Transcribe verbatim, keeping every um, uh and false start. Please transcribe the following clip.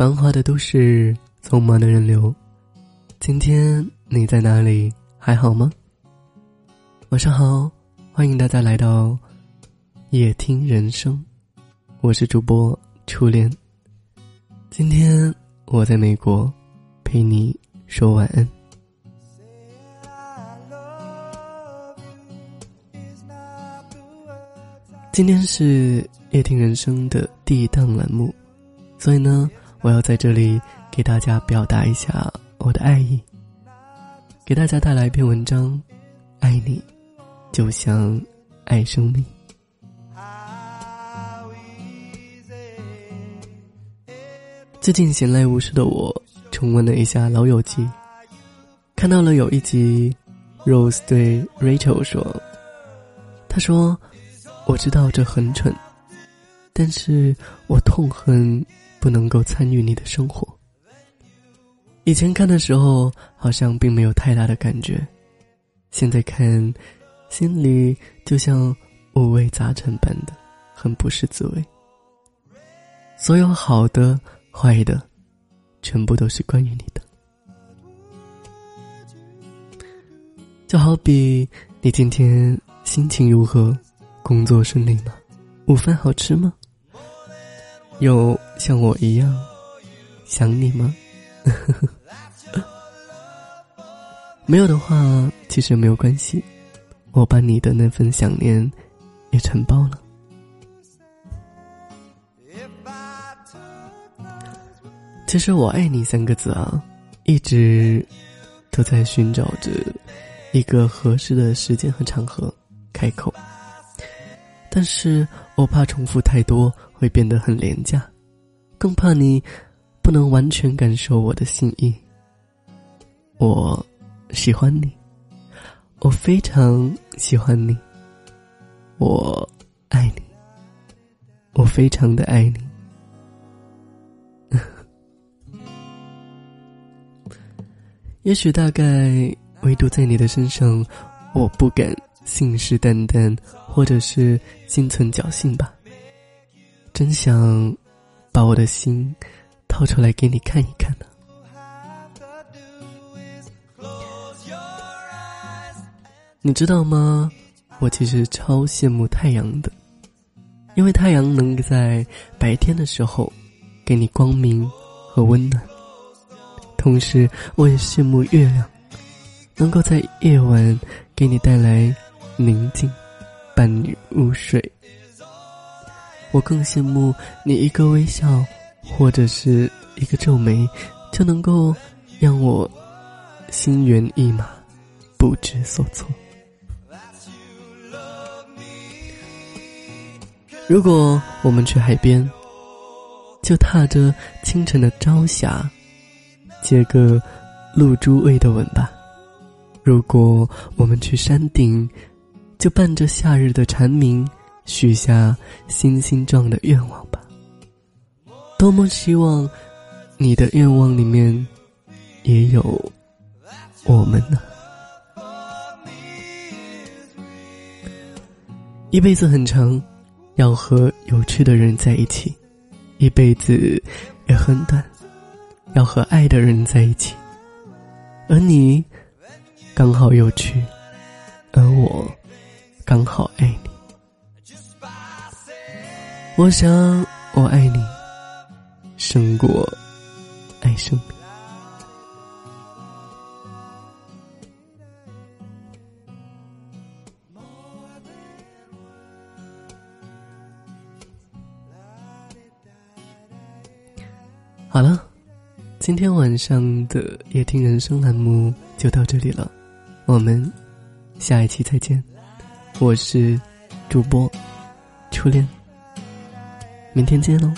繁华的都市，匆忙的人流。今天你在哪里？还好吗？晚上好，欢迎大家来到夜听人生，我是主播初恋。今天我在美国，陪你说晚安。今天是夜听人生的第一档栏目，所以呢，我要在这里给大家表达一下我的爱意，给大家带来一篇文章，爱你就像爱生命。最近闲来无事的我重温了一下老友记，看到了有一集 Rose 对 Rachel 说，她说我知道这很蠢，但是我痛恨不能够参与你的生活。以前看的时候好像并没有太大的感觉，现在看心里就像五味杂陈般的，很不是滋味。所有好的坏的全部都是关于你的，就好比你今天心情如何，工作顺利吗？午饭好吃吗？有像我一样想你吗？没有的话其实没有关系，我把你的那份想念也承包了。其实我爱你三个字啊，一直都在寻找着一个合适的时间和场合开口，但是我怕重复太多会变得很廉价，更怕你不能完全感受我的心意。我喜欢你，我非常喜欢你，我爱你，我非常的爱你。也许大概唯独在你的身上，我不敢信誓旦旦，或者是心存侥幸吧，真想把我的心掏出来给你看一看呢、啊。你知道吗？我其实超羡慕太阳的，因为太阳能在白天的时候给你光明和温暖，同时我也羡慕月亮，能够在夜晚给你带来宁静，伴你入睡。我更羡慕你一个微笑，或者是一个皱眉，就能够让我心猿意马，不知所措。如果我们去海边，就踏着清晨的朝霞，接个露珠味的吻吧。如果我们去山顶，就伴着夏日的蝉鸣，许下星星状的愿望吧。多么希望你的愿望里面也有我们呢、啊、一辈子很长，要和有趣的人在一起，一辈子也很短，要和爱的人在一起。而你刚好有趣，而我刚好爱你。我想我爱你胜过爱生命。好了，今天晚上的夜听人生栏目就到这里了，我们下一期再见。我是主播初恋，明天见喽。